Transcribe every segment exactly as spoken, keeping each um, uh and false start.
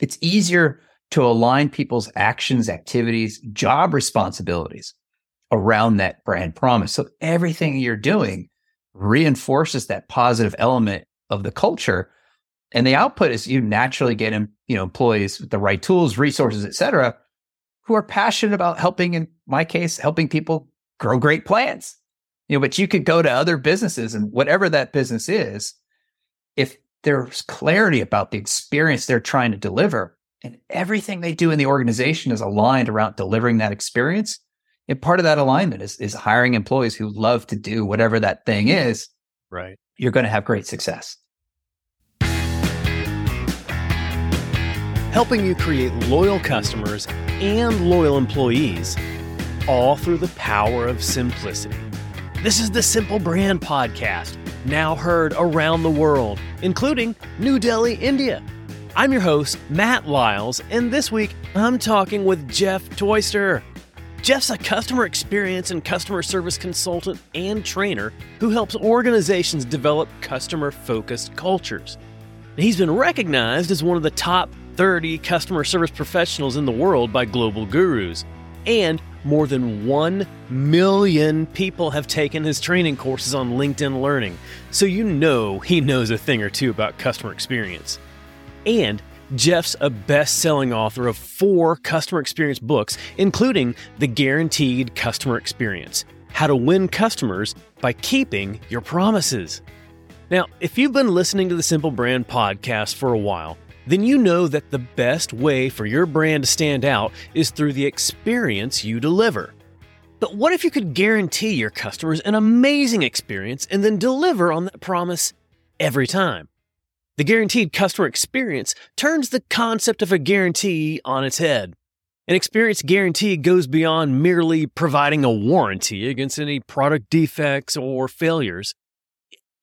It's easier to align people's actions, activities, job responsibilities around that brand promise. So everything you're doing reinforces that positive element of the culture. And the output is you naturally get you know, employees with the right tools, resources, et cetera, who are passionate about helping, in my case, helping people grow great plants. You know, but you could go to other businesses and whatever that business is, if there's clarity about the experience they're trying to deliver and everything they do in the organization is aligned around delivering that experience, and part of that alignment is, is hiring employees who love to do whatever that thing is, right? You're going to have great success. Helping you create loyal customers and loyal employees, all through the power of simplicity. This is the Simple Brand Podcast, now heard around the world, including New Delhi, India. I'm your host, Matt Lyles, and this week I'm talking with Jeff Toister. Jeff's a customer experience and customer service consultant and trainer who helps organizations develop customer-focused cultures. He's been recognized as one of the top thirty customer service professionals in the world by Global Gurus, and more than one million people have taken his training courses on LinkedIn Learning, so you know he knows a thing or two about customer experience. And Jeff's a best-selling author of four customer experience books, including The Guaranteed Customer Experience, How to Win Customers by Keeping Your Promises. Now, if you've been listening to the Simple Brand Podcast for a while, then you know that the best way for your brand to stand out is through the experience you deliver. But what if you could guarantee your customers an amazing experience and then deliver on that promise every time? The Guaranteed Customer Experience turns the concept of a guarantee on its head. An experience guarantee goes beyond merely providing a warranty against any product defects or failures.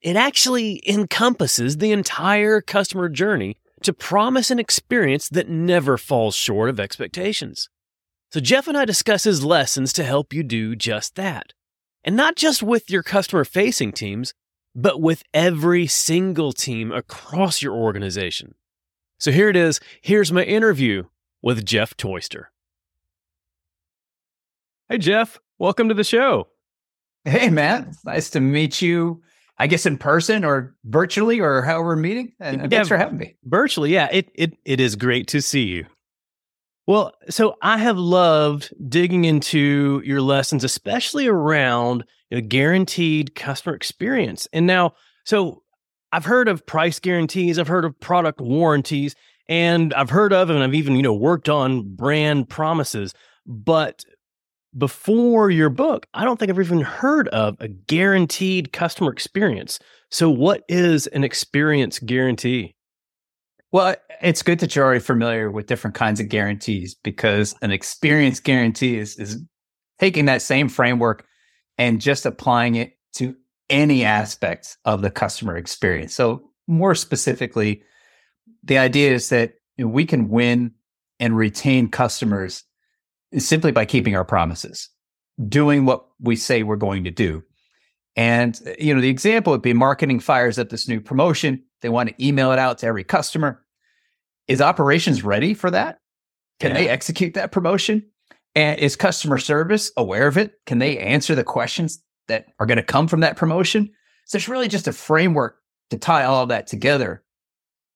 It actually encompasses the entire customer journey to promise an experience that never falls short of expectations. So Jeff and I discuss his lessons to help you do just that. And not just with your customer-facing teams, but with every single team across your organization. So here it is. Here's my interview with Jeff Toister. Hey, Jeff. Welcome to the show. Hey, Matt. Nice to meet you. I guess in person or virtually or however we're meeting. And yeah, thanks for having me. Virtually, yeah. It it it is great to see you. Well, so I have loved digging into your lessons, especially around the guaranteed customer experience. And now, so I've heard of price guarantees, I've heard of product warranties, and I've heard of, and I've even, you know, worked on brand promises. But before your book, I don't think I've even heard of a guaranteed customer experience. So what is an experience guarantee? Well, it's good that you're already familiar with different kinds of guarantees, because an experience guarantee is, is taking that same framework and just applying it to any aspects of the customer experience. So more specifically, the idea is that we can win and retain customers simply by keeping our promises, doing what we say we're going to do. And, you know, the example would be marketing fires up this new promotion. They want to email it out to every customer. Is operations ready for that? Can yeah. they execute that promotion? And is customer service aware of it? Can they answer the questions that are going to come from that promotion? So it's really just a framework to tie all of that together.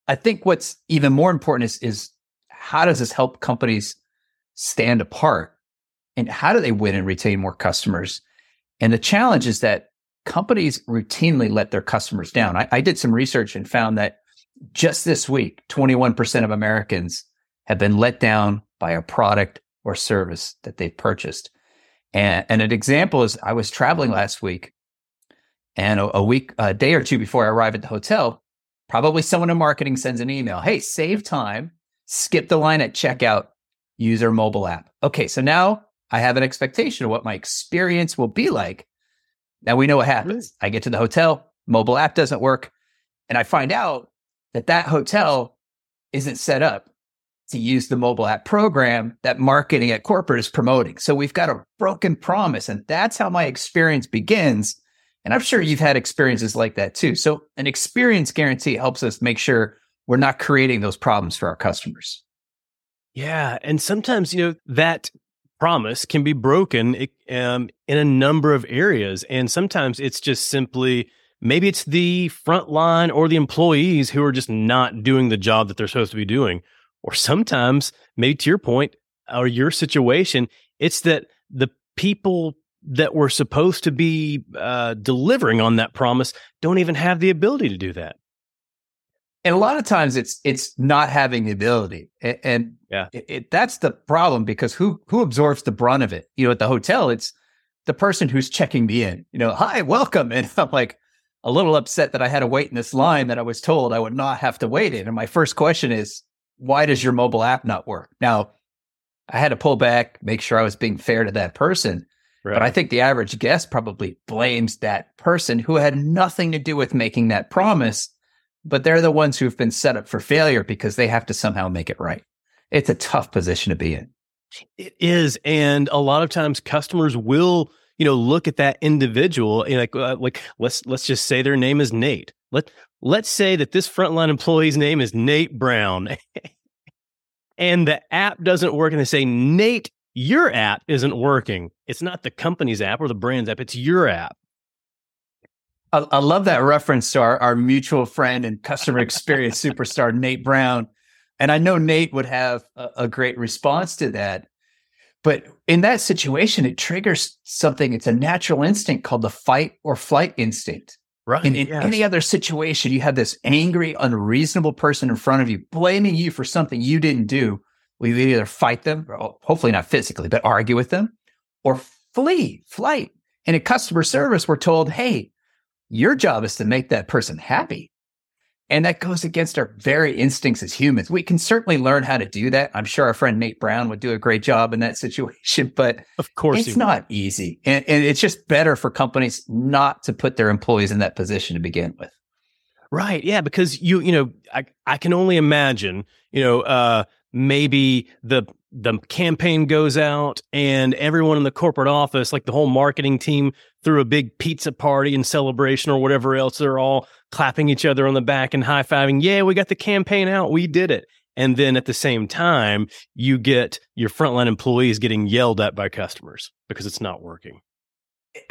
I think what's even more important is, is how does this help companies stand apart, and how do they win and retain more customers? And the challenge is that companies routinely let their customers down. I, I did some research and found that just this week, twenty-one percent of Americans have been let down by a product or service that they've purchased. And, and an example is I was traveling last week, and a, a week, a day or two before I arrived at the hotel, probably someone in marketing sends an email, "Hey, save time, skip the line at checkout, use our mobile app." Okay, so now I have an expectation of what my experience will be like. Now we know what happens. Really? I get to the hotel, mobile app doesn't work, and I find out that that hotel isn't set up to use the mobile app program that marketing at corporate is promoting. So we've got a broken promise, and that's how my experience begins. And I'm sure you've had experiences like that too. So an experience guarantee helps us make sure we're not creating those problems for our customers. Yeah. And sometimes, you know, that promise can be broken um, in a number of areas. And sometimes it's just simply, maybe it's the front line or the employees who are just not doing the job that they're supposed to be doing. Or sometimes, maybe to your point or your situation, it's that the people that were supposed to be uh, delivering on that promise don't even have the ability to do that. And a lot of times it's it's not having the ability. And, and yeah. it, it, that's the problem, because who who absorbs the brunt of it? You know, at the hotel, it's the person who's checking me in. You know, hi, welcome. And I'm like a little upset that I had to wait in this line that I was told I would not have to wait in. And my first question is, why does your mobile app not work? Now, I had to pull back, make sure I was being fair to that person. Right. But I think the average guest probably blames that person who had nothing to do with making that promise. But they're the ones who've been set up for failure because they have to somehow make it right. It's a tough position to be in. It is. And a lot of times customers will, you know, look at that individual and like, uh, like let's, let's just say their name is Nate. Let, let's say that this frontline employee's name is Nate Brown and the app doesn't work. And they say, Nate, your app isn't working. It's not the company's app or the brand's app. It's your app. I love that reference to our, our mutual friend and customer experience superstar, Nate Brown. And I know Nate would have a, a great response to that. But in that situation, it triggers something. It's a natural instinct called the fight or flight instinct. Right. And in yes. any other situation, you have this angry, unreasonable person in front of you blaming you for something you didn't do. We either fight them, or hopefully not physically, but argue with them, or flee, flight. And in customer service, we're told, hey, your job is to make that person happy. And that goes against our very instincts as humans. We can certainly learn how to do that. I'm sure our friend Nate Brown would do a great job in that situation, but of course it's not easy. And, and it's just better for companies not to put their employees in that position to begin with. Right. Yeah. Because you, you know, I, I can only imagine, you know, uh, maybe the, the campaign goes out and everyone in the corporate office, like the whole marketing team, threw a big pizza party and celebration or whatever else. They're all clapping each other on the back and high-fiving. Yeah, we got the campaign out. We did it. And then at the same time, you get your frontline employees getting yelled at by customers because it's not working.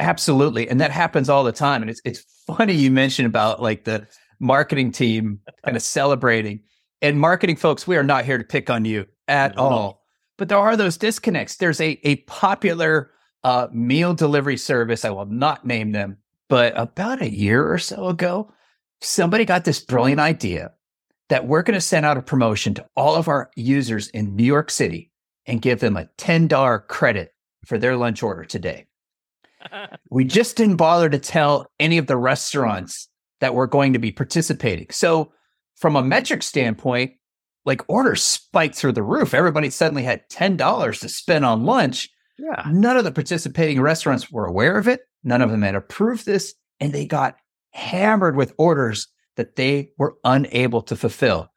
Absolutely. And that happens all the time. And it's it's funny you mentioned about like the marketing team kind of celebrating. And marketing folks, we are not here to pick on you at no. all. But there are those disconnects. There's a, a popular uh, meal delivery service. I will not name them, but about a year or so ago, somebody got this brilliant idea that we're going to send out a promotion to all of our users in New York City and give them a ten dollars credit for their lunch order today. We just didn't bother to tell any of the restaurants that we're going to be participating. So from a metric standpoint, like orders spiked through the roof. Everybody suddenly had ten dollars to spend on lunch. Yeah. None of the participating restaurants were aware of it. None of them had approved this. And they got hammered with orders that they were unable to fulfill.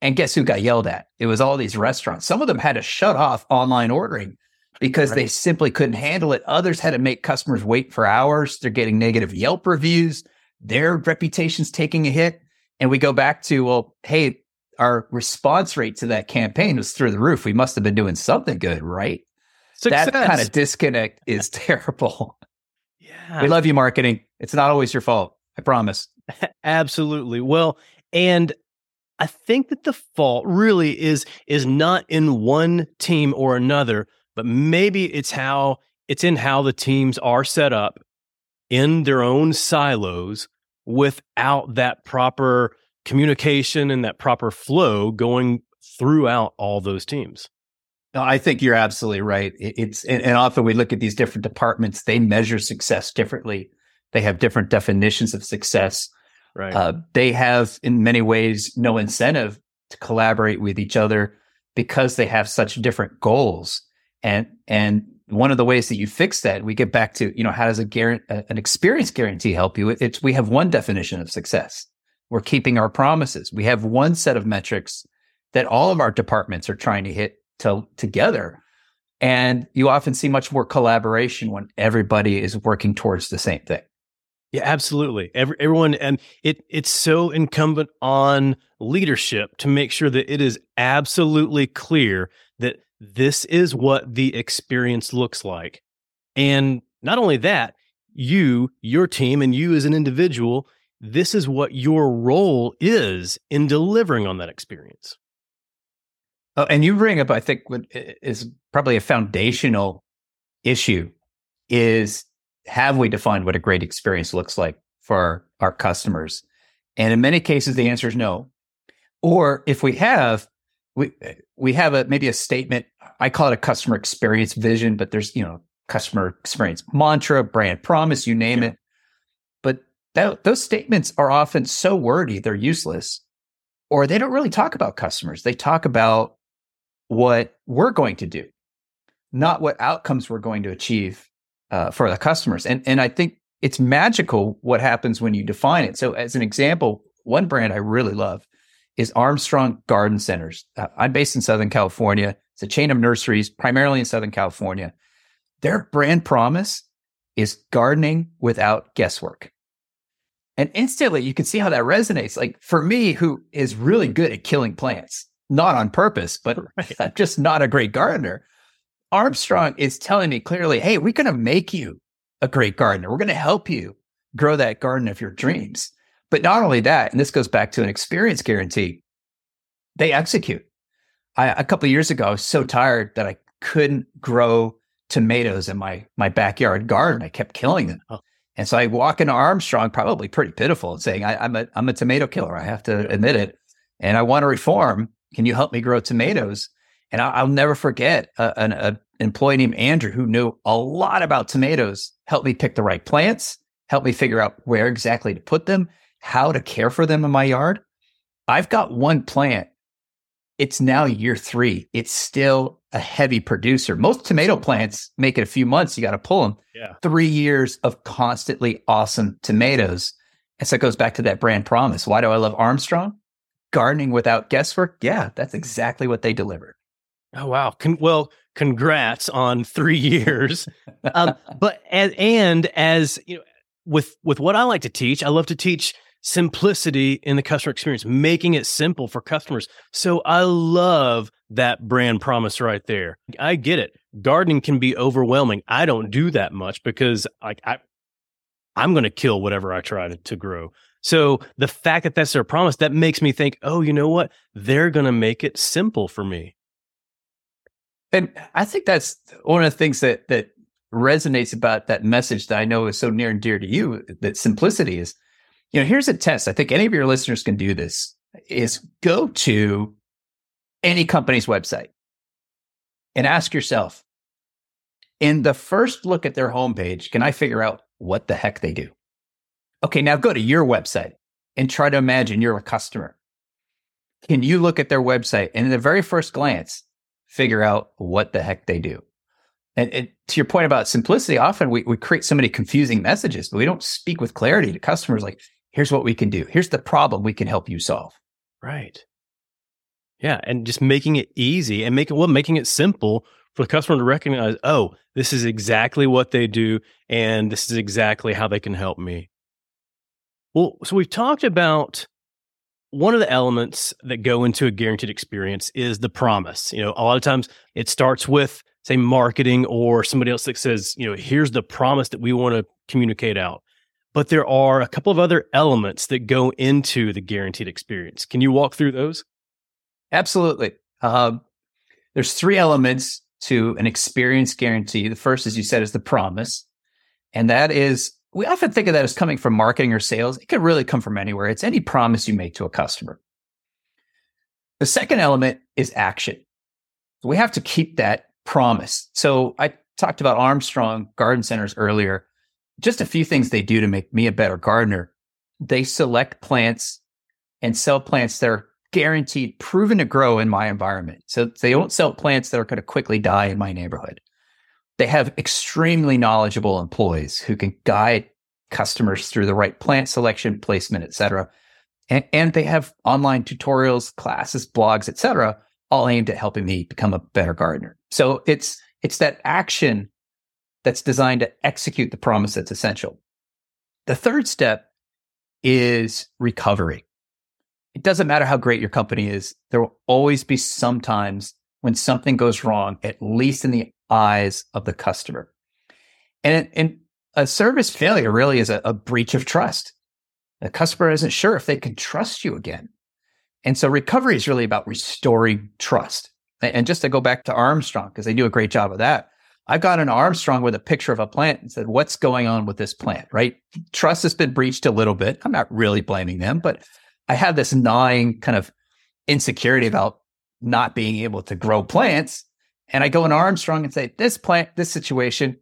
And guess who got yelled at? It was all these restaurants. Some of them had to shut off online ordering because right. they simply couldn't handle it. Others had to make customers wait for hours. They're getting negative Yelp reviews. Their reputation's taking a hit. And we go back to, well, hey, our response rate to that campaign was through the roof. We must have been doing something good, right? Success. That kind of disconnect is terrible. Yeah. We love you, marketing. It's not always your fault. I promise. Absolutely. Well, and I think that the fault really is is not in one team or another, but maybe it's how it's in how the teams are set up in their own silos without that proper communication and that proper flow going throughout all those teams. No, I think you're absolutely right. It, it's and, and often we look at these different departments. They measure success differently. They have different definitions of success. Right. Uh, they have, in many ways, no incentive to collaborate with each other because they have such different goals. And and one of the ways that you fix that, we get back to, you know, how does a guarantee, an experience guarantee help you? It, it's we have one definition of success. We're keeping our promises. We have one set of metrics that all of our departments are trying to hit to, together. And you often see much more collaboration when everybody is working towards the same thing. Yeah, absolutely. Every, everyone, and it it's so incumbent on leadership to make sure that it is absolutely clear that this is what the experience looks like. And not only that, you, your team, and you as an individual, this is what your role is in delivering on that experience. Oh, and you bring up, I think, what is probably a foundational issue is, have we defined what a great experience looks like for our customers? And in many cases, the answer is no. Or if we have, we we have a maybe a statement. I call it a customer experience vision, but there's, you know, customer experience mantra, brand promise, you name yeah. it. But that, those statements are often so wordy, they're useless, or they don't really talk about customers. They talk about what we're going to do, not what outcomes we're going to achieve Uh, for the customers. And and I think it's magical what happens when you define it. So as an example, one brand I really love is Armstrong Garden Centers. Uh, I'm based in Southern California. It's a chain of nurseries, primarily in Southern California. Their brand promise is gardening without guesswork. And instantly you can see how that resonates. Like for me, who is really good at killing plants, not on purpose, but right. I'm just not a great gardener. Armstrong is telling me clearly, hey, we're going to make you a great gardener. We're going to help you grow that garden of your dreams. But not only that, and this goes back to an experience guarantee, they execute. I, a couple of years ago, I was so tired that I couldn't grow tomatoes in my, my backyard garden. I kept killing them. Oh. And so I walk into Armstrong, probably pretty pitiful, saying, I, I'm a I'm a tomato killer. I have to admit it. And I want to reform. Can you help me grow tomatoes? And I'll never forget a, an a employee named Andrew who knew a lot about tomatoes, helped me pick the right plants, helped me figure out where exactly to put them, how to care for them in my yard. I've got one plant. It's now year three. It's still a heavy producer. Most tomato plants make it a few months. You got to pull them. Yeah. Three years of constantly awesome tomatoes. And so it goes back to that brand promise. Why do I love Armstrong? Gardening without guesswork. Yeah, that's exactly what they delivered. Oh, wow. Con- well, congrats on three years. Um, but as, and as you know, with with what I like to teach, I love to teach simplicity in the customer experience, making it simple for customers. So I love that brand promise right there. I get it. Gardening can be overwhelming. I don't do that much because I, I, I'm going to kill whatever I try to, to grow. So the fact that that's their promise, that makes me think, oh, you know what? They're going to make it simple for me. And I think that's one of the things that that resonates about that message that I know is so near and dear to you, that simplicity is, you know, here's a test. I think any of your listeners can do this, is go to any company's website and ask yourself, in the first look at their homepage, can I figure out what the heck they do? Okay, now go to your website and try to imagine you're a customer. Can you look at their website and in the very first glance, figure out what the heck they do? And, and to your point about simplicity, often we, we create so many confusing messages, but we don't speak with clarity to customers like, here's what we can do. Here's the problem we can help you solve. Right. Yeah. And just making it easy and making, well, making it simple for the customer to recognize, oh, this is exactly what they do. And this is exactly how they can help me. Well, so we've talked about one of the elements that go into a guaranteed experience is the promise. You know, a lot of times it starts with, say, marketing or somebody else that says, you know, here's the promise that we want to communicate out. But there are a couple of other elements that go into the guaranteed experience. Can you walk through those? Absolutely. Um, there's three elements to an experience guarantee. The first, as you said, is the promise. And that is, we often think of that as coming from marketing or sales. It could really come from anywhere. It's any promise you make to a customer. The second element is action. So we have to keep that promise. So I talked about Armstrong Garden Centers earlier. Just a few things they do to make me a better gardener. They select plants and sell plants that are guaranteed, proven to grow in my environment. So they don't sell plants that are going to quickly die in my neighborhood. They have extremely knowledgeable employees who can guide customers through the right plant selection, placement, et cetera. And, and they have online tutorials, classes, blogs, et cetera, all aimed at helping me become a better gardener. So it's it's that action that's designed to execute the promise that's essential. The third step is recovery. It doesn't matter how great your company is. There will always be some times when something goes wrong, at least in the eyes of the customer. And, and a service failure really is a, a breach of trust. The customer isn't sure if they can trust you again. And so recovery is really about restoring trust. And just to go back to Armstrong, because they do a great job of that. I've got an Armstrong with a picture of a plant and said, what's going on with this plant, right? Trust has been breached a little bit. I'm not really blaming them, but I have this gnawing kind of insecurity about not being able to grow plants. And I go in Armstrong and say, this plant, this situation.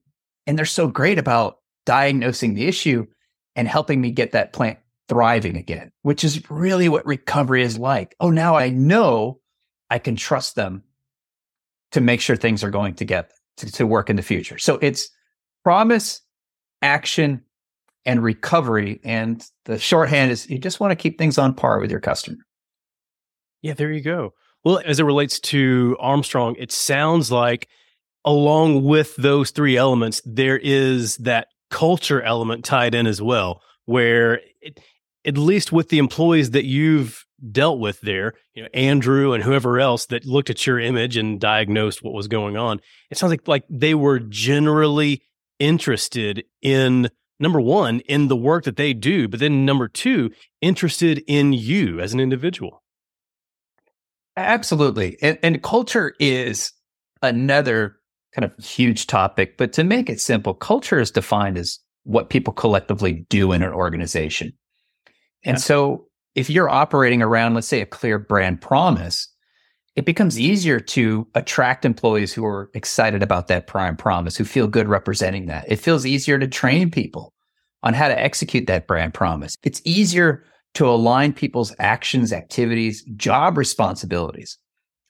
And they're so great about diagnosing the issue and helping me get that plant thriving again, which is really what recovery is like. Oh, now I know I can trust them to make sure things are going together, to, to work in the future. So it's promise, action, and recovery. And the shorthand is you just want to keep things on par with your customer. Yeah, there you go. Well, as it relates to Armstrong, it sounds like along with those three elements, there is that culture element tied in as well, where it, at least with the employees that you've dealt with there, you know, Andrew and whoever else that looked at your image and diagnosed what was going on, it sounds like, like they were generally interested in, number one, in the work that they do, but then number two, interested in you as an individual. Absolutely. And, and culture is another kind of huge topic, but to make it simple, culture is defined as what people collectively do in an organization. And yeah. So if you're operating around, let's say, a clear brand promise, it becomes easier to attract employees who are excited about that brand promise, who feel good representing that. It feels easier to train people on how to execute that brand promise. It's easier to align people's actions, activities, job responsibilities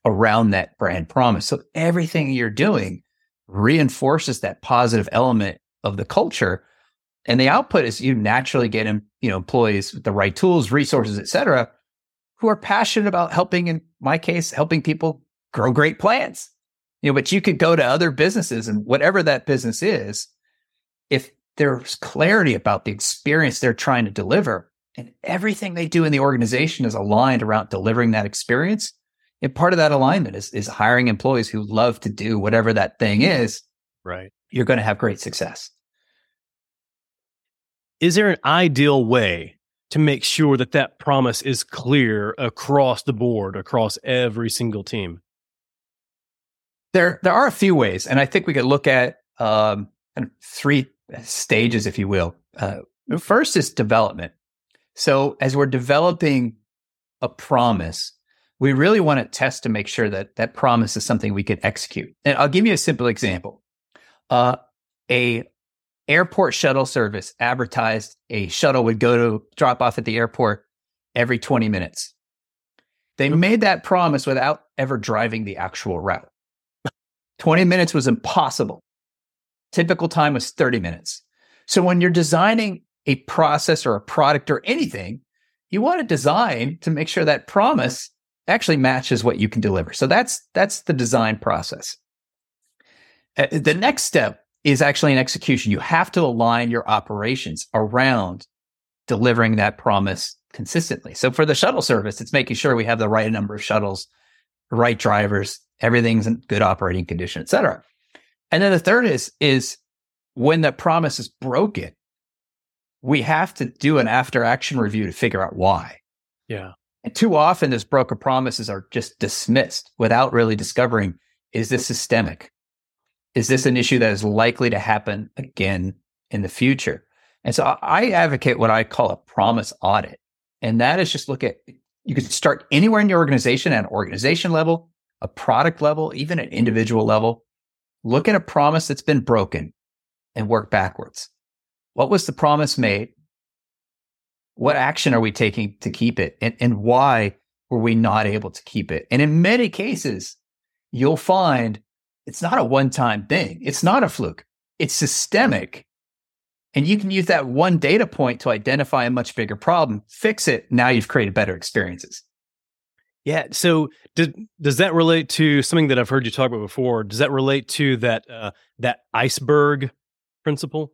around that brand promise. So everything you're doing reinforces that positive element of the culture. And the output is you naturally get, you know, employees with the right tools, resources, et cetera, who are passionate about helping, in my case, helping people grow great plants. You know, but you could go to other businesses and whatever that business is, if there's clarity about the experience they're trying to deliver and everything they do in the organization is aligned around delivering that experience, and part of that alignment is, is hiring employees who love to do whatever that thing is, right? You're going to have great success. Is there an ideal way to make sure that that promise is clear across the board, across every single team? There, there are a few ways, and I think we could look at um, kind of three stages, if you will. Uh, first is development. So as we're developing a promise, we really want to test to make sure that that promise is something we can execute. And I'll give you a simple example. Uh, a airport shuttle service advertised a shuttle would go to drop off at the airport every twenty minutes. They made that promise without ever driving the actual route. twenty minutes was impossible. Typical time was thirty minutes. So when you're designing a process or a product or anything, you want to design to make sure that promise actually matches what you can deliver. So that's that's the design process. Uh, the next step is actually an execution. You have to align your operations around delivering that promise consistently. So for the shuttle service, it's making sure we have the right number of shuttles, right drivers, everything's in good operating condition, et cetera. And then the third is, is when the promise is broken, we have to do an after action review to figure out why. Yeah. And too often those broken promises are just dismissed without really discovering, is this systemic? Is this an issue that is likely to happen again in the future? And so I advocate what I call a promise audit. And that is just look at, you can start anywhere in your organization at an organization level, a product level, even an individual level. Look at a promise that's been broken and work backwards. What was the promise made? What action are we taking to keep it? And, and why were we not able to keep it? And in many cases, you'll find it's not a one-time thing. It's not a fluke. It's systemic. And you can use that one data point to identify a much bigger problem, fix it. Now you've created better experiences. Yeah. So did, does that relate to something that I've heard you talk about before? Does that relate to that uh, that iceberg principle?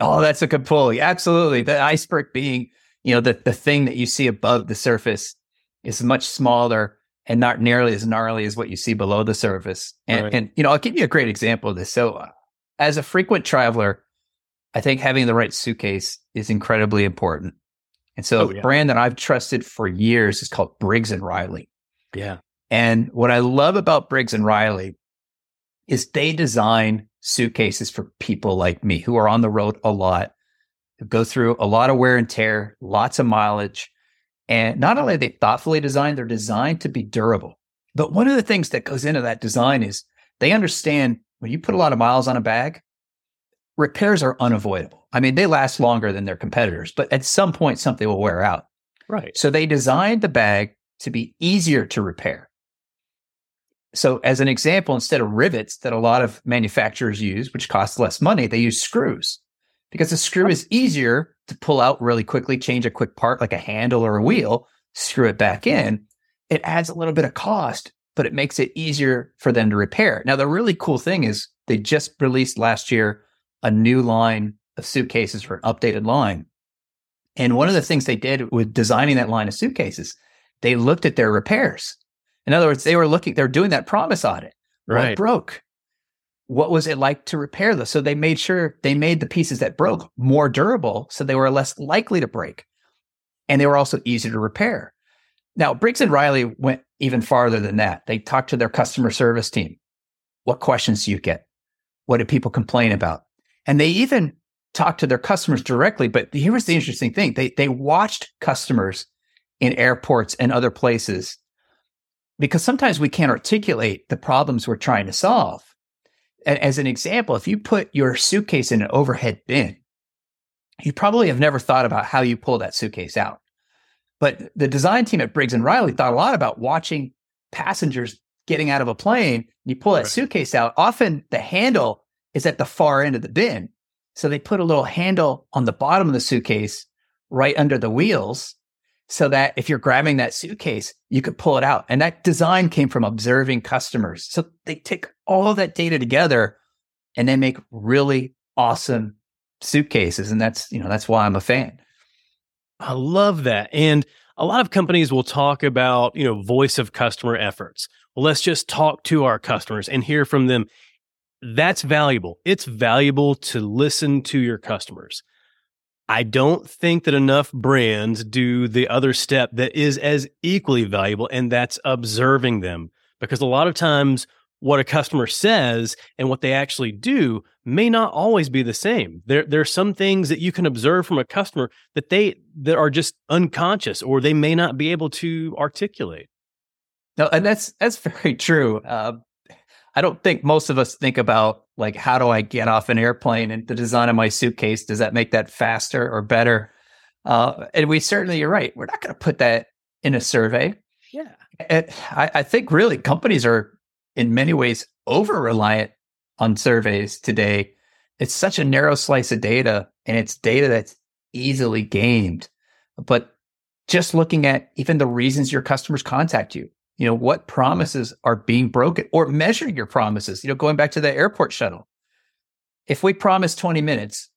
Oh, that's a good pulley. Absolutely. The iceberg being, you know, the, the thing that you see above the surface is much smaller and not nearly as gnarly as what you see below the surface. And, right. and you know, I'll give you a great example of this. So uh, as a frequent traveler, I think having the right suitcase is incredibly important. And so oh, yeah. a brand that I've trusted for years is called Briggs and Riley. Yeah. And what I love about Briggs and Riley is they design suitcases for people like me who are on the road a lot, who go through a lot of wear and tear, lots of mileage. And not only are they thoughtfully designed, they're designed to be durable. But one of the things that goes into that design is they understand when you put a lot of miles on a bag, repairs are unavoidable. I mean, they last longer than their competitors, but at some point something will wear out. Right. So they designed the bag to be easier to repair. So as an example, instead of rivets that a lot of manufacturers use, which costs less money, they use screws because a screw is easier to pull out really quickly, change a quick part like a handle or a wheel, screw it back in. It adds a little bit of cost, but it makes it easier for them to repair. Now, the really cool thing is they just released last year a new line of suitcases for an updated line. And one of the things they did with designing that line of suitcases, they looked at their repairs. In other words, they were looking, they're doing that promise audit. Right. What broke? What was it like to repair those? So they made sure they made the pieces that broke more durable, so they were less likely to break. And they were also easier to repair. Now, Briggs and Riley went even farther than that. They talked to their customer service team. What questions do you get? What do people complain about? And they even talked to their customers directly. But here was the interesting thing. They, they watched customers in airports and other places, because sometimes we can't articulate the problems we're trying to solve. And as an example, if you put your suitcase in an overhead bin, you probably have never thought about how you pull that suitcase out. But the design team at Briggs and Riley thought a lot about watching passengers getting out of a plane. You pull that right. suitcase out, often the handle is at the far end of the bin. So they put a little handle on the bottom of the suitcase right under the wheels, so that if you're grabbing that suitcase, you could pull it out. And that design came from observing customers. So they take all that data together and they make really awesome suitcases. And that's, you know, that's why I'm a fan. I love that. And a lot of companies will talk about, you know, voice of customer efforts. Well, let's just talk to our customers and hear from them. That's valuable. It's valuable to listen to your customers. I don't think that enough brands do the other step that is as equally valuable, and that's observing them. Because a lot of times what a customer says and what they actually do may not always be the same. There, there are some things that you can observe from a customer that they that are just unconscious, or they may not be able to articulate. No, and that's that's very true. Uh, I don't think most of us think about, like, how do I get off an airplane and the design of my suitcase? Does that make that faster or better? Uh, and we certainly, you're right, we're not going to put that in a survey. Yeah. And I, I think really companies are in many ways over-reliant on surveys today. It's such a narrow slice of data, and it's data that's easily gamed. But just looking at even the reasons your customers contact you, you know, what promises are being broken, or measuring your promises, you know, going back to the airport shuttle. If we promise twenty minutes,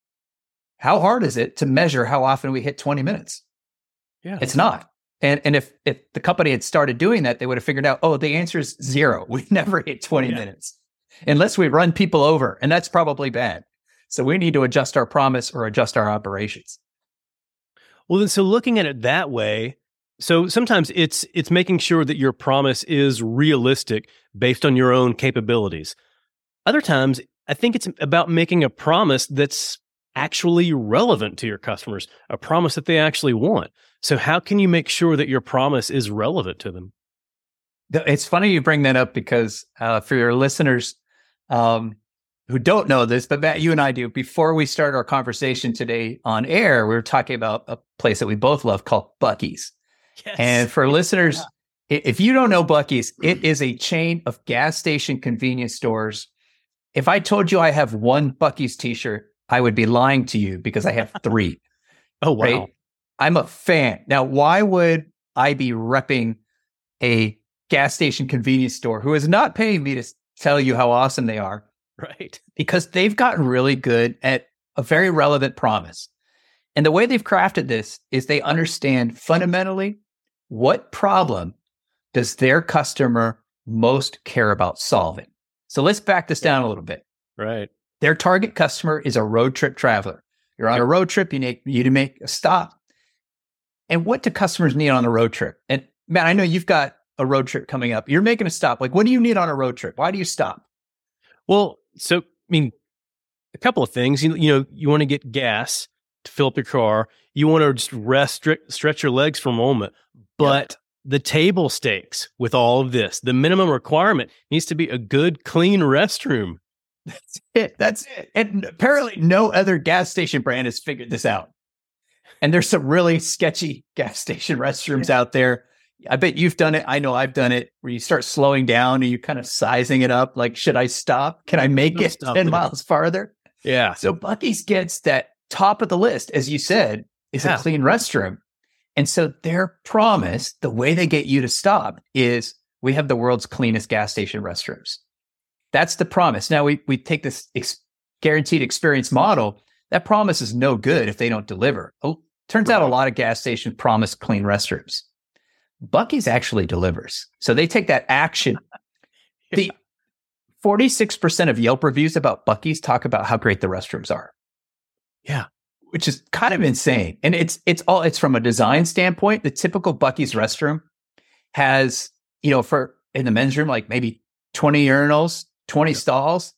how hard is it to measure how often we hit twenty minutes? Yeah. It's not. And and if, if the company had started doing that, they would have figured out, oh, the answer is zero. We never hit twenty yeah. minutes unless we run people over. And that's probably bad. So we need to adjust our promise or adjust our operations. Well, then, so looking at it that way, so sometimes it's it's making sure that your promise is realistic based on your own capabilities. Other times, I think it's about making a promise that's actually relevant to your customers, a promise that they actually want. So how can you make sure that your promise is relevant to them? It's funny you bring that up, because uh, for your listeners um, who don't know this, but Matt, you and I do, before we started our conversation today on air, we were talking about a place that we both love called Buc-ee's. Yes. And for listeners, yeah. if you don't know Buc-ee's, it is a chain of gas station convenience stores. If I told you I have one Buc-ee's t-shirt, I would be lying to you, because I have three. oh, wow. Right? I'm a fan. Now, why would I be repping a gas station convenience store who is not paying me to tell you how awesome they are? Right. Because they've gotten really good at a very relevant promise. And the way they've crafted this is they understand fundamentally what problem does their customer most care about solving. So let's back this down a little bit. Right. Their target customer is a road trip traveler. You're on a road trip, you need you to make a stop. And what do customers need on a road trip? And man, I know you've got a road trip coming up. You're making a stop. Like, what do you need on a road trip? Why do you stop? Well, so, I mean, a couple of things. You, you know, you want to get gas to fill up your car. You want to just rest, stretch your legs for a moment. But yep. the table stakes with all of this, the minimum requirement needs to be a good, clean restroom. That's it. That's it. And apparently no other gas station brand has figured this out. And there's some really sketchy gas station restrooms yeah. out there. I bet you've done it. I know I've done it, where you start slowing down and you kind of sizing it up. Like, should I stop? Can I make Don't it ten it. miles farther? Yeah. So Buc-ee's gets that top of the list, as you said, is yeah. a clean restroom. And so their promise, the way they get you to stop, is we have the world's cleanest gas station restrooms. That's the promise. Now, we we take this ex- guaranteed experience model. That promise is no good if they don't deliver. Oh, turns right. out a lot of gas stations promise clean restrooms. Buc-ee's actually delivers. So they take that action. yeah. The forty-six percent of Yelp reviews about Buc-ee's talk about how great the restrooms are. Yeah. Which is kind of insane. And it's it's all it's from a design standpoint. The typical Buc-ee's restroom has, you know, for in the men's room, like maybe twenty urinals, twenty yeah. stalls.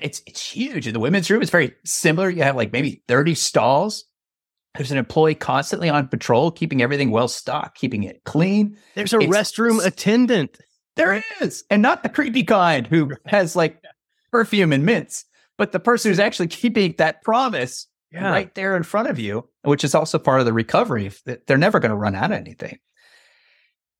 It's it's huge. In the women's room, it's very similar. You have like maybe thirty stalls. There's an employee constantly on patrol, keeping everything well stocked, keeping it clean. There's a it's, restroom attendant. There is. And not the creepy kind who has like perfume and mints, but the person who's actually keeping that promise yeah. right there in front of you, which is also part of the recovery. They're never going to run out of anything.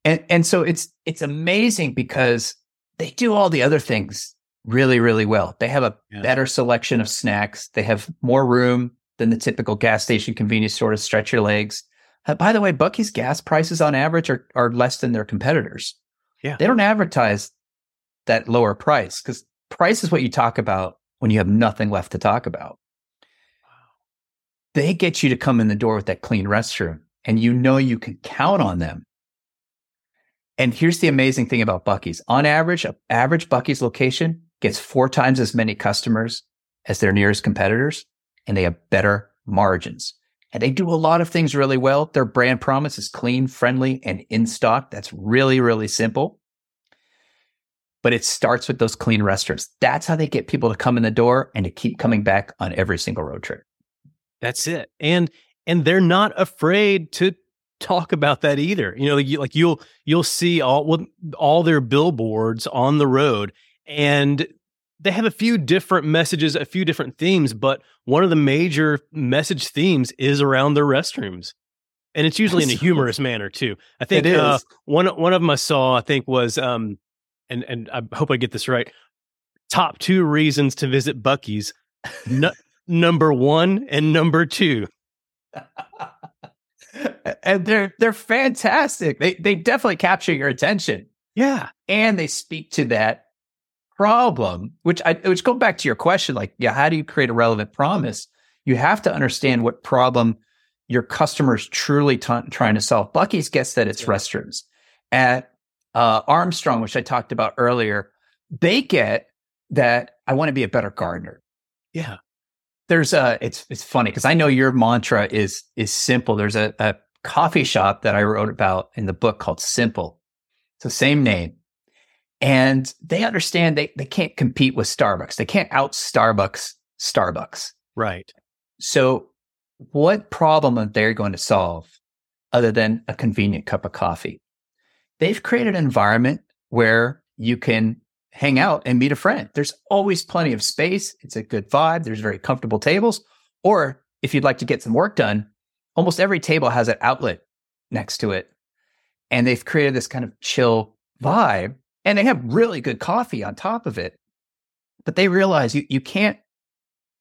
And and so it's it's amazing because they do all the other things really, really well. They have a yeah. better selection of snacks. They have more room than the typical gas station convenience store to stretch your legs. Uh, by the way, Buc-ee's gas prices on average are, are less than their competitors. Yeah. They don't advertise that lower price because price is what you talk about when you have nothing left to talk about. Wow. They get you to come in the door with that clean restroom, and you know you can count on them. And here's the amazing thing about Buc-ee's. On average, an average Buc-ee's location gets four times as many customers as their nearest competitors. And they have better margins. And they do a lot of things really well. Their brand promise is clean, friendly, and in stock. That's really, really simple. But it starts with those clean restrooms. That's how they get people to come in the door and to keep coming back on every single road trip. That's it. And and they're not afraid to talk about that either. You know, like, you, like you'll you'll see all all their billboards on the road, and they have a few different messages, a few different themes, but one of the major message themes is around their restrooms. And it's usually in a humorous manner too. I think it is. Uh, one one of them I saw, I think was, um, and, and I hope I get this right, top two reasons to visit Buc-ee's, no, number one and number two. And they're they're fantastic. They They definitely capture your attention. Yeah. And they speak to that problem, which I which go back to your question, like, yeah, how do you create a relevant promise? You have to understand what problem your customer's truly t- trying to solve. Buc-ee's gets that it's yeah. restrooms. At uh, Armstrong, which I talked about earlier, they get that I want to be a better gardener. Yeah, there's a it's it's funny because I know your mantra is is simple. There's a, a coffee shop that I wrote about in the book called Simple. It's the same name. And they understand they, they can't compete with Starbucks. They can't out Starbucks Starbucks. Right. So what problem are they going to solve other than a convenient cup of coffee? They've created an environment where you can hang out and meet a friend. There's always plenty of space. It's a good vibe. There's very comfortable tables. Or if you'd like to get some work done, almost every table has an outlet next to it. And they've created this kind of chill vibe. And they have really good coffee on top of it. But they realize you, you can't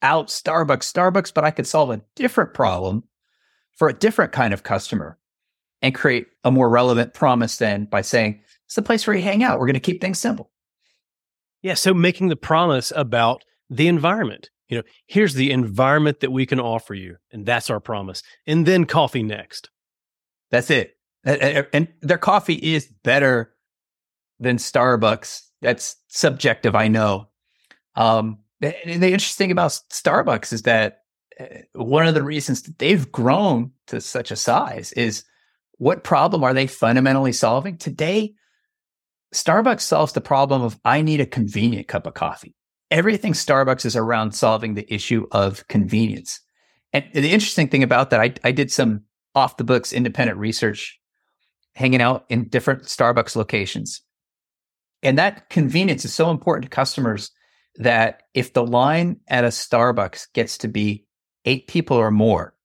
out Starbucks, Starbucks, but I could solve a different problem for a different kind of customer and create a more relevant promise than by saying, it's the place where you hang out. We're going to keep things simple. Yeah. So making the promise about the environment. You know, here's the environment that we can offer you, and that's our promise. And then coffee next. That's it. And their coffee is better than Starbucks. That's subjective, I know. Um, and the interesting thing about Starbucks is that one of the reasons that they've grown to such a size is what problem are they fundamentally solving? Today, Starbucks solves the problem of, I need a convenient cup of coffee. Everything Starbucks is around solving the issue of convenience. And the interesting thing about that, I, I did some off-the-books independent research, hanging out in different Starbucks locations. And that convenience is so important to customers that if the line at a Starbucks gets to be eight people or more,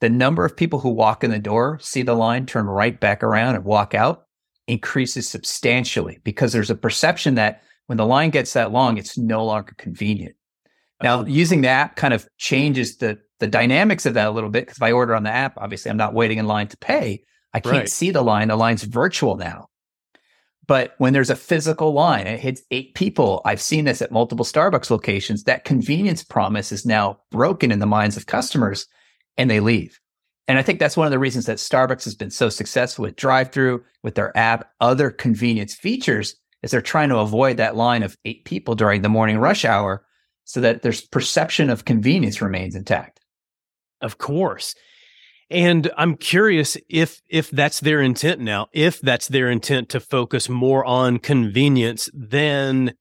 the number of people who walk in the door, see the line, turn right back around and walk out, increases substantially, because there's a perception that when the line gets that long, it's no longer convenient. Now, using the app kind of changes the the dynamics of that a little bit, because if I order on the app, obviously I'm not waiting in line to pay. I can't right. see the line. The line's virtual now. But when there's a physical line, it hits eight people. I've seen this at multiple Starbucks locations. That convenience promise is now broken in the minds of customers, and they leave. And I think that's one of the reasons that Starbucks has been so successful with drive-through, with their app, other convenience features, is they're trying to avoid that line of eight people during the morning rush hour so that their perception of convenience remains intact. Of course. And I'm curious if if that's their intent now, if that's their intent to focus more on convenience than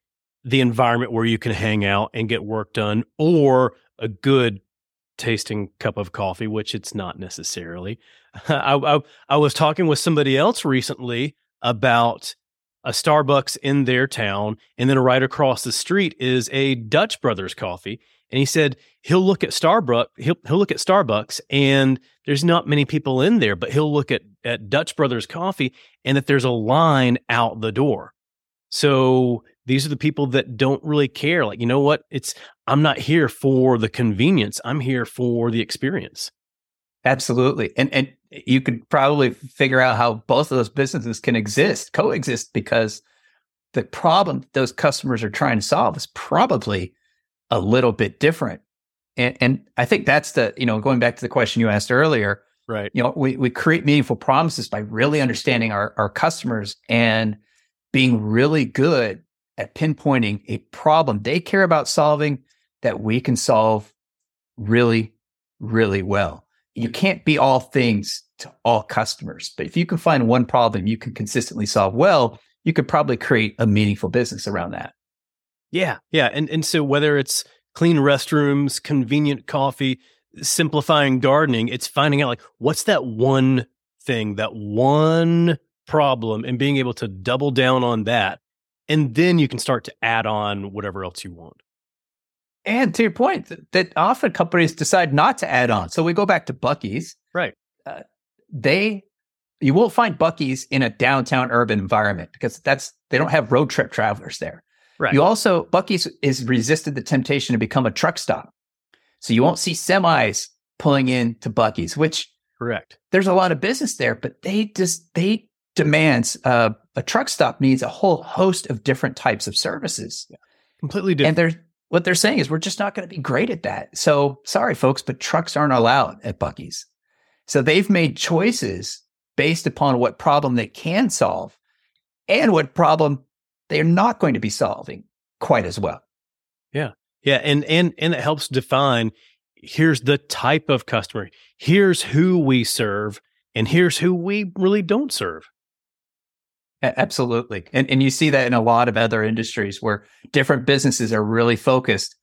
the environment where you can hang out and get work done, or a good tasting cup of coffee, which it's not necessarily. I, I, I was talking with somebody else recently about a Starbucks in their town, and then right across the street is a Dutch Brothers coffee. And he said he'll look at Starbucks, he'll he'll look at Starbucks, and there's not many people in there, but he'll look at, at Dutch Brothers coffee, and that there's a line out the door. So these are the people that don't really care. Like, you know what? It's I'm not here for the convenience. I'm here for the experience. Absolutely. And and you could probably figure out how both of those businesses can exist, coexist, because the problem those customers are trying to solve is probably a little bit different. And and I think that's the, you know, going back to the question you asked earlier, right? You know, we, we create meaningful promises by really understanding our, our customers and being really good at pinpointing a problem they care about solving that we can solve really, really well. You can't be all things to all customers, but if you can find one problem you can consistently solve well, you could probably create a meaningful business around that. Yeah, yeah. And and so whether it's clean restrooms, convenient coffee, simplifying gardening, it's finding out like what's that one thing, that one problem, and being able to double down on that. And then you can start to add on whatever else you want. And to your point, th- that often companies decide not to add on. So we go back to Buc-ee's. Right. Uh, they, you won't find Buc-ee's in a downtown urban environment because that's they don't have road trip travelers there. Right. You also, Buc-ee's is resisted the temptation to become a truck stop. So you won't see semis pulling in to Buc-ee's, which correct. There's a lot of business there, but they just, they demands, uh, a truck stop needs a whole host of different types of services. Yeah. Completely different. And they're, what they're saying is we're just not going to be great at that. So sorry, folks, but trucks aren't allowed at Buc-ee's. So they've made choices based upon what problem they can solve and what problem they're not going to be solving quite as well. Yeah. Yeah. And, and, and it helps define, here's the type of customer, here's who we serve, and here's who we really don't serve. Absolutely. And, and you see that in a lot of other industries where different businesses are really focused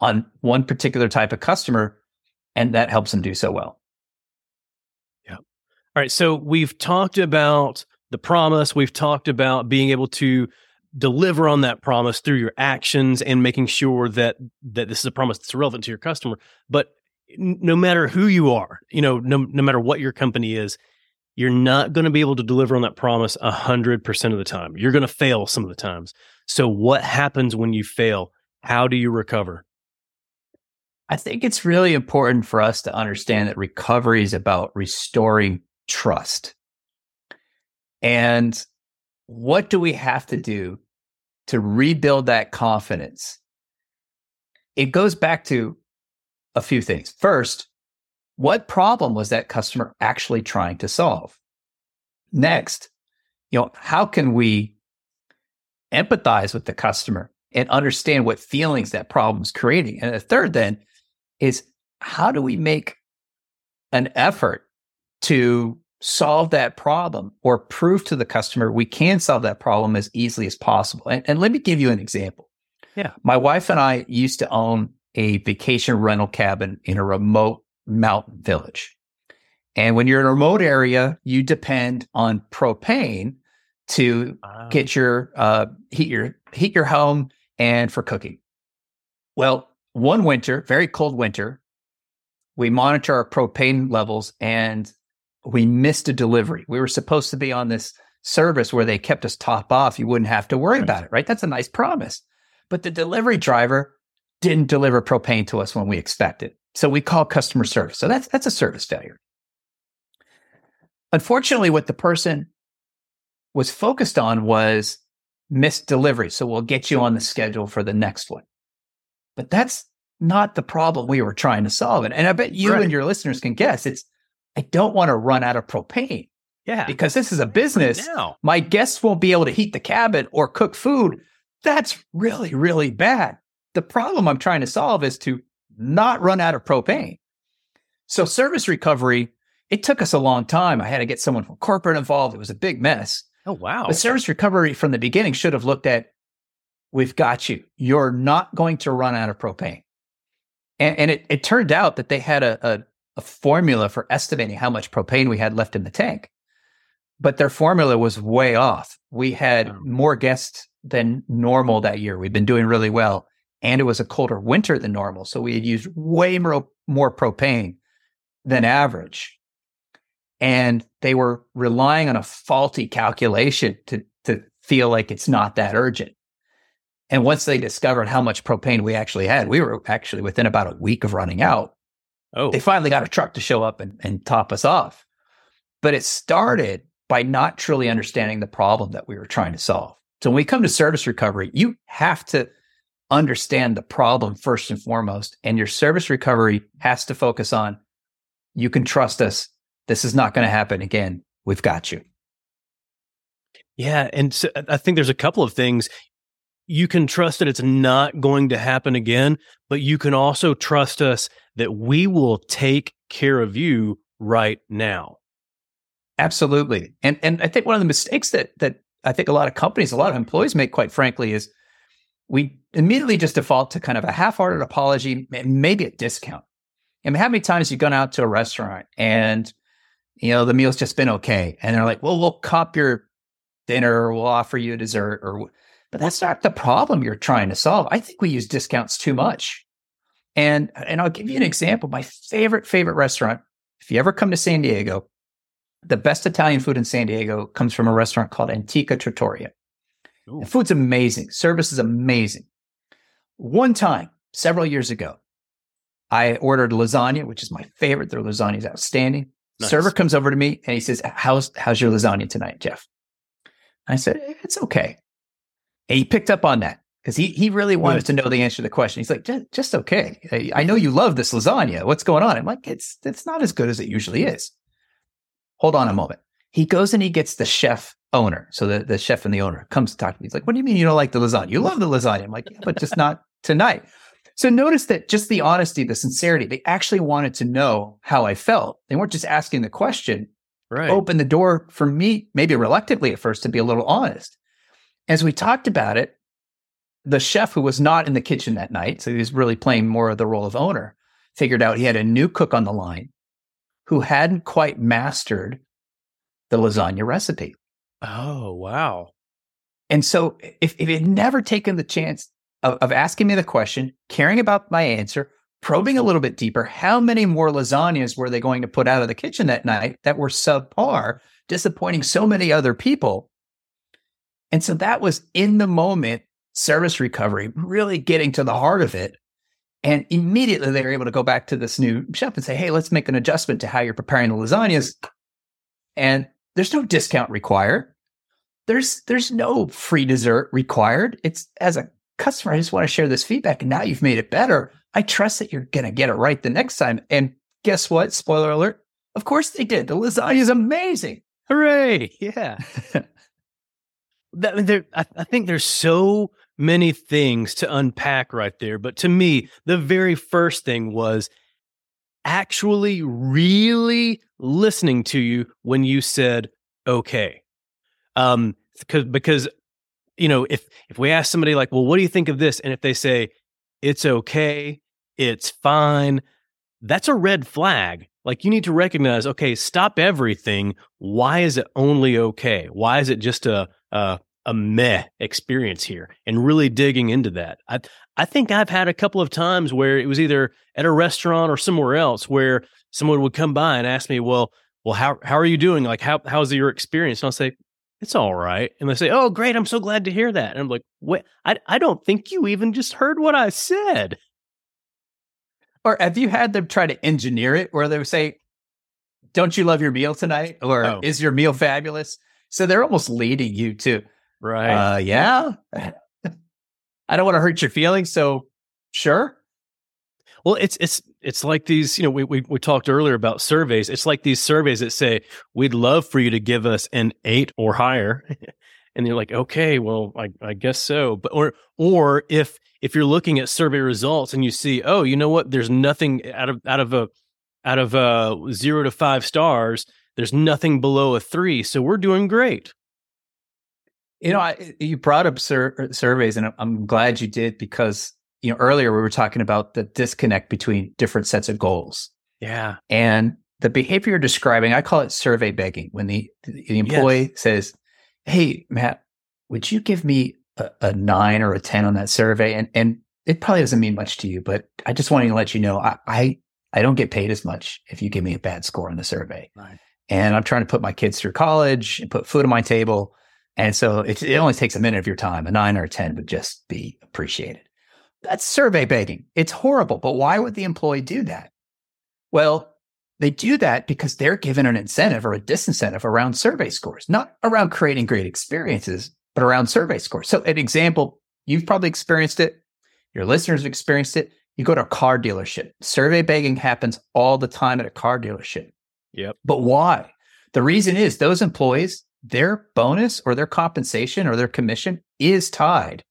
on one particular type of customer, and that helps them do so well. Yeah. All right. So we've talked about the promise. We've talked about being able to deliver on that promise through your actions and making sure that that this is a promise that's relevant to your customer. But no matter who you are, you know, no, no matter what your company is, you're not going to be able to deliver on that promise one hundred percent of the time. You're going to fail some of the times. So what happens when you fail? How do you recover? I think it's really important for us to understand that recovery is about restoring trust. And what do we have to do to rebuild that confidence it goes back to a few things. First, what problem was that customer actually trying to solve? Next, you know, how can we empathize with the customer and understand what feelings that problem is creating? And the third then is, how do we make an effort to solve that problem or prove to the customer we can solve that problem as easily as possible? And, and let me give you an example. Yeah. My wife and I used to own a vacation rental cabin in a remote mountain village. And when you're in a remote area, you depend on propane to wow. get your, uh, heat your, heat your home and for cooking. Well, one winter, very cold winter, we monitor our propane levels and we missed a delivery. We were supposed to be on this service where they kept us top off. You wouldn't have to worry right. about it, right? That's a nice promise. But the delivery driver didn't deliver propane to us when we expected. So we called customer service. So that's that's a service failure. Unfortunately, what the person was focused on was missed delivery. So we'll get you on the schedule for the next one. But that's not the problem we were trying to solve. And, and I bet you right. and your listeners can guess it's, I don't want to run out of propane. Yeah. Because this is a business. Right now. My guests won't be able to heat the cabin or cook food. That's really, really bad. The problem I'm trying to solve is to not run out of propane. So service recovery, it took us a long time. I had to get someone from corporate involved. It was a big mess. Oh, wow. But service recovery from the beginning should have looked at, we've got you. You're not going to run out of propane. And, and it, it turned out that they had a, a, a formula for estimating how much propane we had left in the tank. But their formula was way off. We had more guests than normal that year. We've been doing really well. And it was a colder winter than normal. So we had used way more, more propane than average. And they were relying on a faulty calculation to, to feel like it's not that urgent. And once they discovered how much propane we actually had, we were actually within about a week of running out. Oh. They finally got a truck to show up and, and top us off. But it started by not truly understanding the problem that we were trying to solve. So when we come to service recovery, you have to understand the problem first and foremost. And your service recovery has to focus on, you can trust us. This is not going to happen again. We've got you. Yeah. And so I think there's a couple of things. You can trust that it's not going to happen again, but you can also trust us that we will take care of you right now. Absolutely. And and I think one of the mistakes that that I think a lot of companies, a lot of employees make, quite frankly, is we immediately just default to kind of a half-hearted apology, maybe a discount. I mean, how many times you've gone out to a restaurant and, you know, the meal's just been okay. And they're like, well, we'll cop your dinner or we'll offer you a dessert. or, But that's not the problem you're trying to solve. I think we use discounts too much. And, and I'll give you an example. My favorite, favorite restaurant, if you ever come to San Diego, the best Italian food in San Diego comes from a restaurant called Antica Trattoria. The food's amazing. Service is amazing. One time, several years ago, I ordered lasagna, which is my favorite. Their lasagna is outstanding. Nice. Server comes over to me and he says, how's, how's your lasagna tonight, Jeff? I said, it's okay. And he picked up on that because he, he really wanted to know the answer to the question. He's like, just, just okay. I know you love this lasagna. What's going on? I'm like, it's it's not as good as it usually is. Hold on a moment. He goes and he gets the chef owner. So the, the chef and the owner comes to talk to me. He's like, what do you mean you don't like the lasagna? You love the lasagna. I'm like, yeah, but just not tonight. So notice that just the honesty, the sincerity, they actually wanted to know how I felt. They weren't just asking the question. Right. Opened the door for me, maybe reluctantly at first, to be a little honest. As we talked about it, the chef, who was not in the kitchen that night, so he was really playing more of the role of owner, figured out he had a new cook on the line who hadn't quite mastered the lasagna recipe. Oh, wow. And so if, if he had never taken the chance of, of asking me the question, caring about my answer, probing a little bit deeper, how many more lasagnas were they going to put out of the kitchen that night that were subpar, disappointing so many other people? And so that was in the moment service recovery, really getting to the heart of it. And immediately they were able to go back to this new chef and say, hey, let's make an adjustment to how you're preparing the lasagnas. And there's no discount required. There's there's no free dessert required. It's as a customer, I just want to share this feedback, and now you've made it better. I trust that you're going to get it right the next time. And guess what? Spoiler alert. Of course they did. The lasagna is amazing. Hooray. Yeah. that, there, I, I think there's so many things to unpack right there. But to me, the very first thing was actually really listening to you when you said, okay. Um, because, because, you know, if, if we ask somebody like, well, what do you think of this? And if they say, it's okay, it's fine, that's a red flag. Like, you need to recognize, okay, stop everything. Why is it only okay? Why is it just a, a, a meh experience here? And really digging into that. I, I think I've had a couple of times where it was either at a restaurant or somewhere else where someone would come by and ask me, well, well, how, how are you doing? Like, how, how's your experience? And I'll say, it's all right. And they say, oh, great. I'm so glad to hear that. And I'm like, what? I, I don't think you even just heard what I said. Or have you had them try to engineer it where they would say, don't you love your meal tonight? Or oh. is your meal fabulous? So they're almost leading you to, right. Uh, yeah, I don't want to hurt your feelings. So sure. Well, it's, it's, it's like these, you know, we, we, we talked earlier about surveys. It's like these surveys that say, we'd love for you to give us an eight or higher. And you're like, okay, well, I, I guess so. But or or if if you're looking at survey results and you see, oh, you know what? There's nothing out of out of a out of a zero to five stars. There's nothing below a three, so we're doing great. You know, I, you brought up sur- surveys, and I'm glad you did, because you know earlier we were talking about the disconnect between different sets of goals. Yeah, and the behavior you're describing, I call it survey begging. When the the employee yes. says, hey, Matt, would you give me a, a nine or a ten on that survey? And and it probably doesn't mean much to you, but I just wanted to let you know, I, I, I don't get paid as much if you give me a bad score on the survey. Right. And I'm trying to put my kids through college and put food on my table. And so it, it only takes a minute of your time. A nine or a ten would just be appreciated. That's survey begging. It's horrible. But why would the employee do that? Well, they do that because they're given an incentive or a disincentive around survey scores, not around creating great experiences, but around survey scores. So an example, you've probably experienced it. Your listeners have experienced it. You go to a car dealership. Survey begging happens all the time at a car dealership. Yep. But why? The reason is those employees, their bonus or their compensation or their commission is tied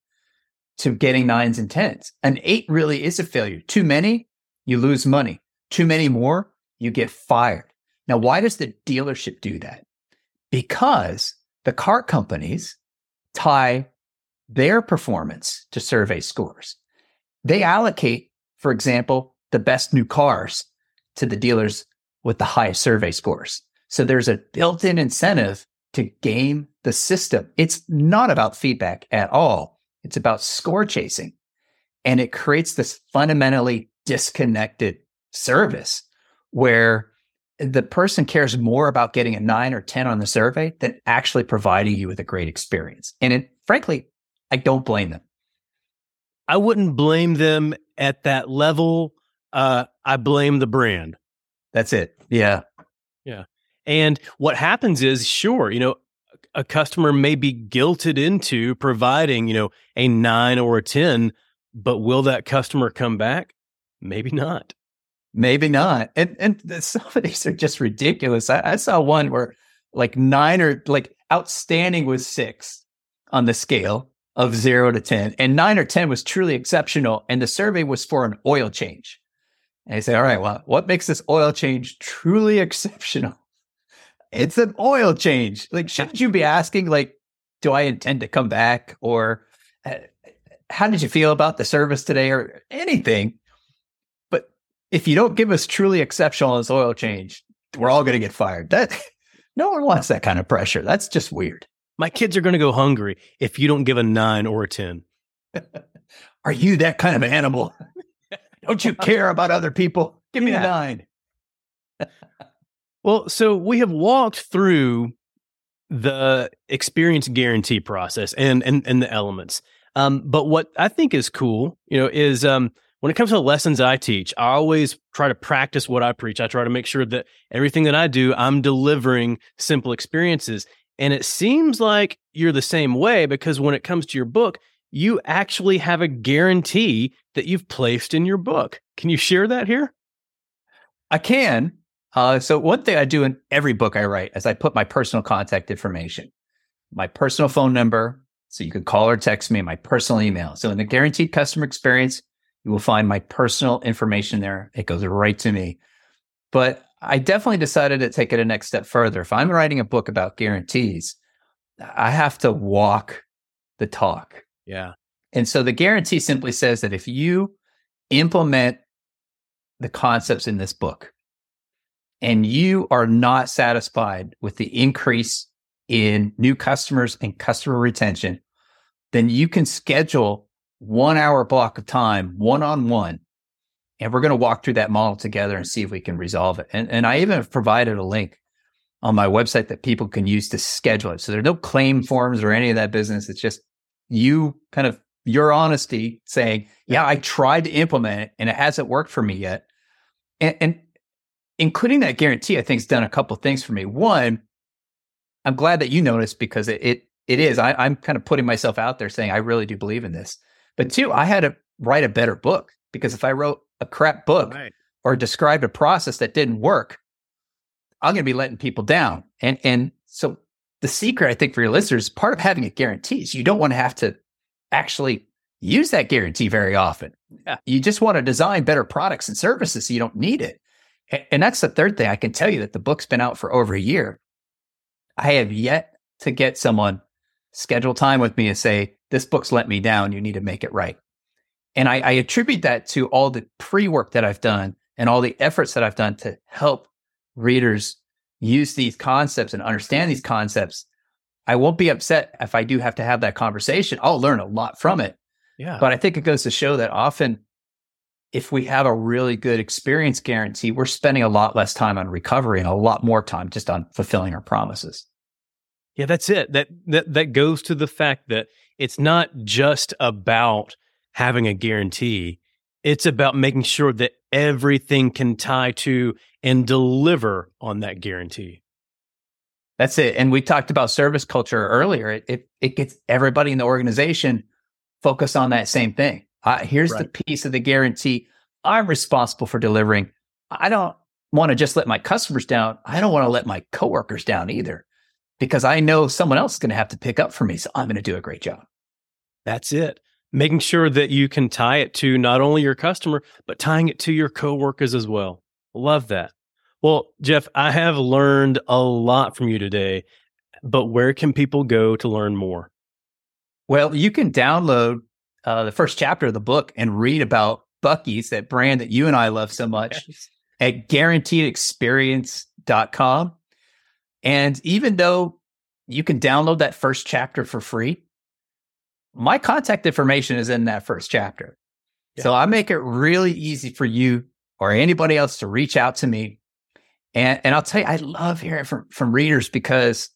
to getting nines and tens. An eight really is a failure. Too many, you lose money. Too many more, you get fired. Now, why does the dealership do that? Because the car companies tie their performance to survey scores. They allocate, for example, the best new cars to the dealers with the highest survey scores. So there's a built-in incentive to game the system. It's not about feedback at all. It's about score chasing. And it creates this fundamentally disconnected service where the person cares more about getting a nine or ten on the survey than actually providing you with a great experience. And it, frankly, I don't blame them. I wouldn't blame them at that level. Uh, I blame the brand. That's it. Yeah. Yeah. And what happens is, sure, you know, a customer may be guilted into providing, you know, a nine or a ten, but will that customer come back? Maybe not. Maybe not. And and some of these are just ridiculous. I, I saw one where like nine or like outstanding was six on the scale of zero to ten. And nine or ten was truly exceptional. And the survey was for an oil change. And I say, all right, well, what makes this oil change truly exceptional? It's an oil change. Like, shouldn't you be asking, like, do I intend to come back? Or uh, how did you feel about the service today or anything? If you don't give us truly exceptional as oil change, we're all going to get fired. That no one wants that kind of pressure. That's just weird. My kids are going to go hungry if you don't give a nine or a ten. Are you that kind of animal? Don't you care about other people? Give me yeah. a nine. Well, so we have walked through the experience guarantee process and and, and the elements. Um, but what I think is cool, you know, is um, when it comes to the lessons I teach, I always try to practice what I preach. I try to make sure that everything that I do, I'm delivering simple experiences. And it seems like you're the same way, because when it comes to your book, you actually have a guarantee that you've placed in your book. Can you share that here? I can. Uh, so one thing I do in every book I write is I put my personal contact information, my personal phone number, so you can call or text me, my personal email. So in the Guaranteed Customer Experience, you will find my personal information there. It goes right to me. But I definitely decided to take it a next step further. If I'm writing a book about guarantees, I have to walk the talk. Yeah. And so the guarantee simply says that if you implement the concepts in this book and you are not satisfied with the increase in new customers and customer retention, then you can schedule one hour block of time, one-on-one, and we're going to walk through that model together and see if we can resolve it. And, and I even have provided a link on my website that people can use to schedule it. So there are no claim forms or any of that business. It's just you kind of your honesty saying, yeah, I tried to implement it and it hasn't worked for me yet. And, and including that guarantee, I think, has done a couple of things for me. One, I'm glad that you noticed because it it, it is. I, I'm kind of putting myself out there saying I really do believe in this. But two, I had to write a better book because if I wrote a crap book right. or described a process that didn't work, I'm going to be letting people down. And and so the secret, I think, for your listeners, part of having a guarantee is you don't want to have to actually use that guarantee very often. Yeah. You just want to design better products and services so you don't need it. And, and that's the third thing. I can tell you that the book's been out for over a year. I have yet to get someone schedule time with me and say, this book's let me down. You need to make it right. And I, I attribute that to all the pre-work that I've done and all the efforts that I've done to help readers use these concepts and understand these concepts. I won't be upset if I do have to have that conversation. I'll learn a lot from it. Yeah. But I think it goes to show that often if we have a really good experience guarantee, we're spending a lot less time on recovery and a lot more time just on fulfilling our promises. Yeah, that's it. That, that that goes to the fact that it's not just about having a guarantee. It's about making sure that everything can tie to and deliver on that guarantee. That's it. And we talked about service culture earlier. It it, it gets everybody in the organization focused on that same thing. Uh, here's right. the piece of the guarantee I'm responsible for delivering. I don't want to just let my customers down. I don't want to let my coworkers down either, because I know someone else is going to have to pick up for me. So I'm going to do a great job. That's it. Making sure that you can tie it to not only your customer, but tying it to your coworkers as well. Love that. Well, Jeff, I have learned a lot from you today, but where can people go to learn more? Well, you can download uh, the first chapter of the book and read about Buc-ee's, that brand that you and I love so much, yes. at guaranteed experience dot com. And even though you can download that first chapter for free, my contact information is in that first chapter. Yeah. So I make it really easy for you or anybody else to reach out to me. And and I'll tell you, I love hearing from, from readers because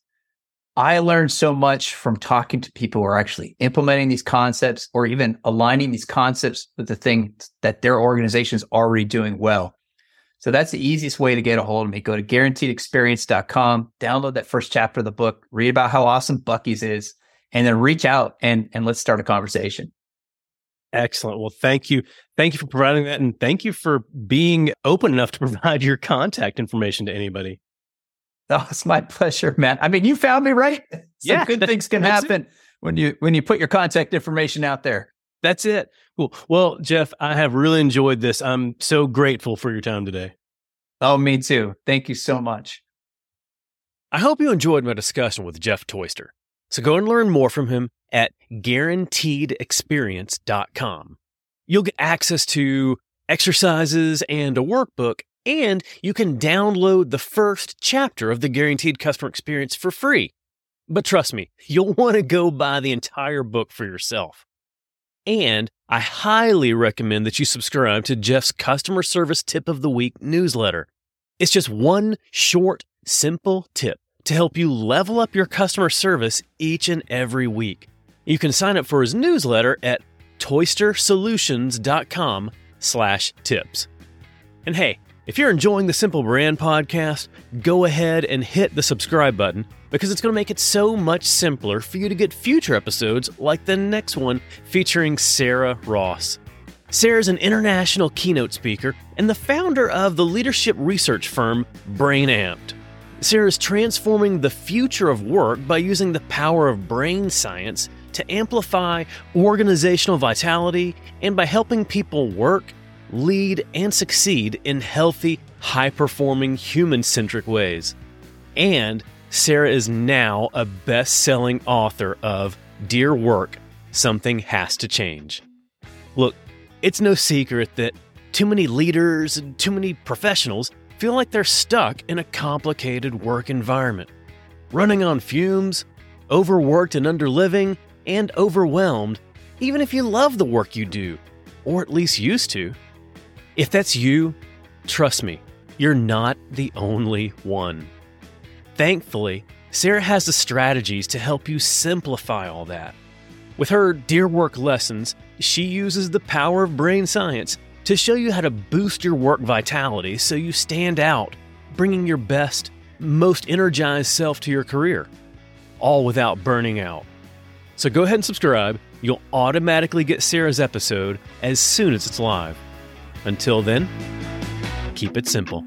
I learned so much from talking to people who are actually implementing these concepts or even aligning these concepts with the things that their organization's already doing well. So that's the easiest way to get a hold of me. Go to guaranteed experience dot com, download that first chapter of the book, read about how awesome Buc-ee's is, and then reach out and, and let's start a conversation. Excellent. Well, thank you. Thank you for providing that. And thank you for being open enough to provide your contact information to anybody. Oh, it's my pleasure, Matt. I mean, you found me, right? Some yeah, good that, things can happen it. when you when you put your contact information out there. That's it. Cool. Well, Jeff, I have really enjoyed this. I'm so grateful for your time today. Oh, me too. Thank you so much. I hope you enjoyed my discussion with Jeff Toister. So go and learn more from him at guaranteed experience dot com. You'll get access to exercises and a workbook, and you can download the first chapter of the Guaranteed Customer Experience for free. But trust me, you'll want to go buy the entire book for yourself. And I highly recommend that you subscribe to Jeff's Customer Service Tip of the Week newsletter. It's just one short, simple tip to help you level up your customer service each and every week. You can sign up for his newsletter at toister solutions dot com slash tips. And hey, if you're enjoying the Simple Brand podcast, go ahead and hit the subscribe button because it's going to make it so much simpler for you to get future episodes like the next one featuring Sarah Ross. Sarah's an international keynote speaker and the founder of the leadership research firm Brain Amped. Sarah's transforming the future of work by using the power of brain science to amplify organizational vitality and by helping people work, lead, and succeed in healthy, high-performing, human-centric ways. And Sarah is now a best-selling author of Dear Work, Something Has to Change. Look, it's no secret that too many leaders and too many professionals feel like they're stuck in a complicated work environment, running on fumes, overworked and underliving, and overwhelmed, even if you love the work you do, or at least used to. If that's you, trust me, you're not the only one. Thankfully, Sarah has the strategies to help you simplify all that. With her Dear Work lessons, she uses the power of brain science to show you how to boost your work vitality so you stand out, bringing your best, most energized self to your career, all without burning out. So go ahead and subscribe. You'll automatically get Sarah's episode as soon as it's live. Until then, keep it simple.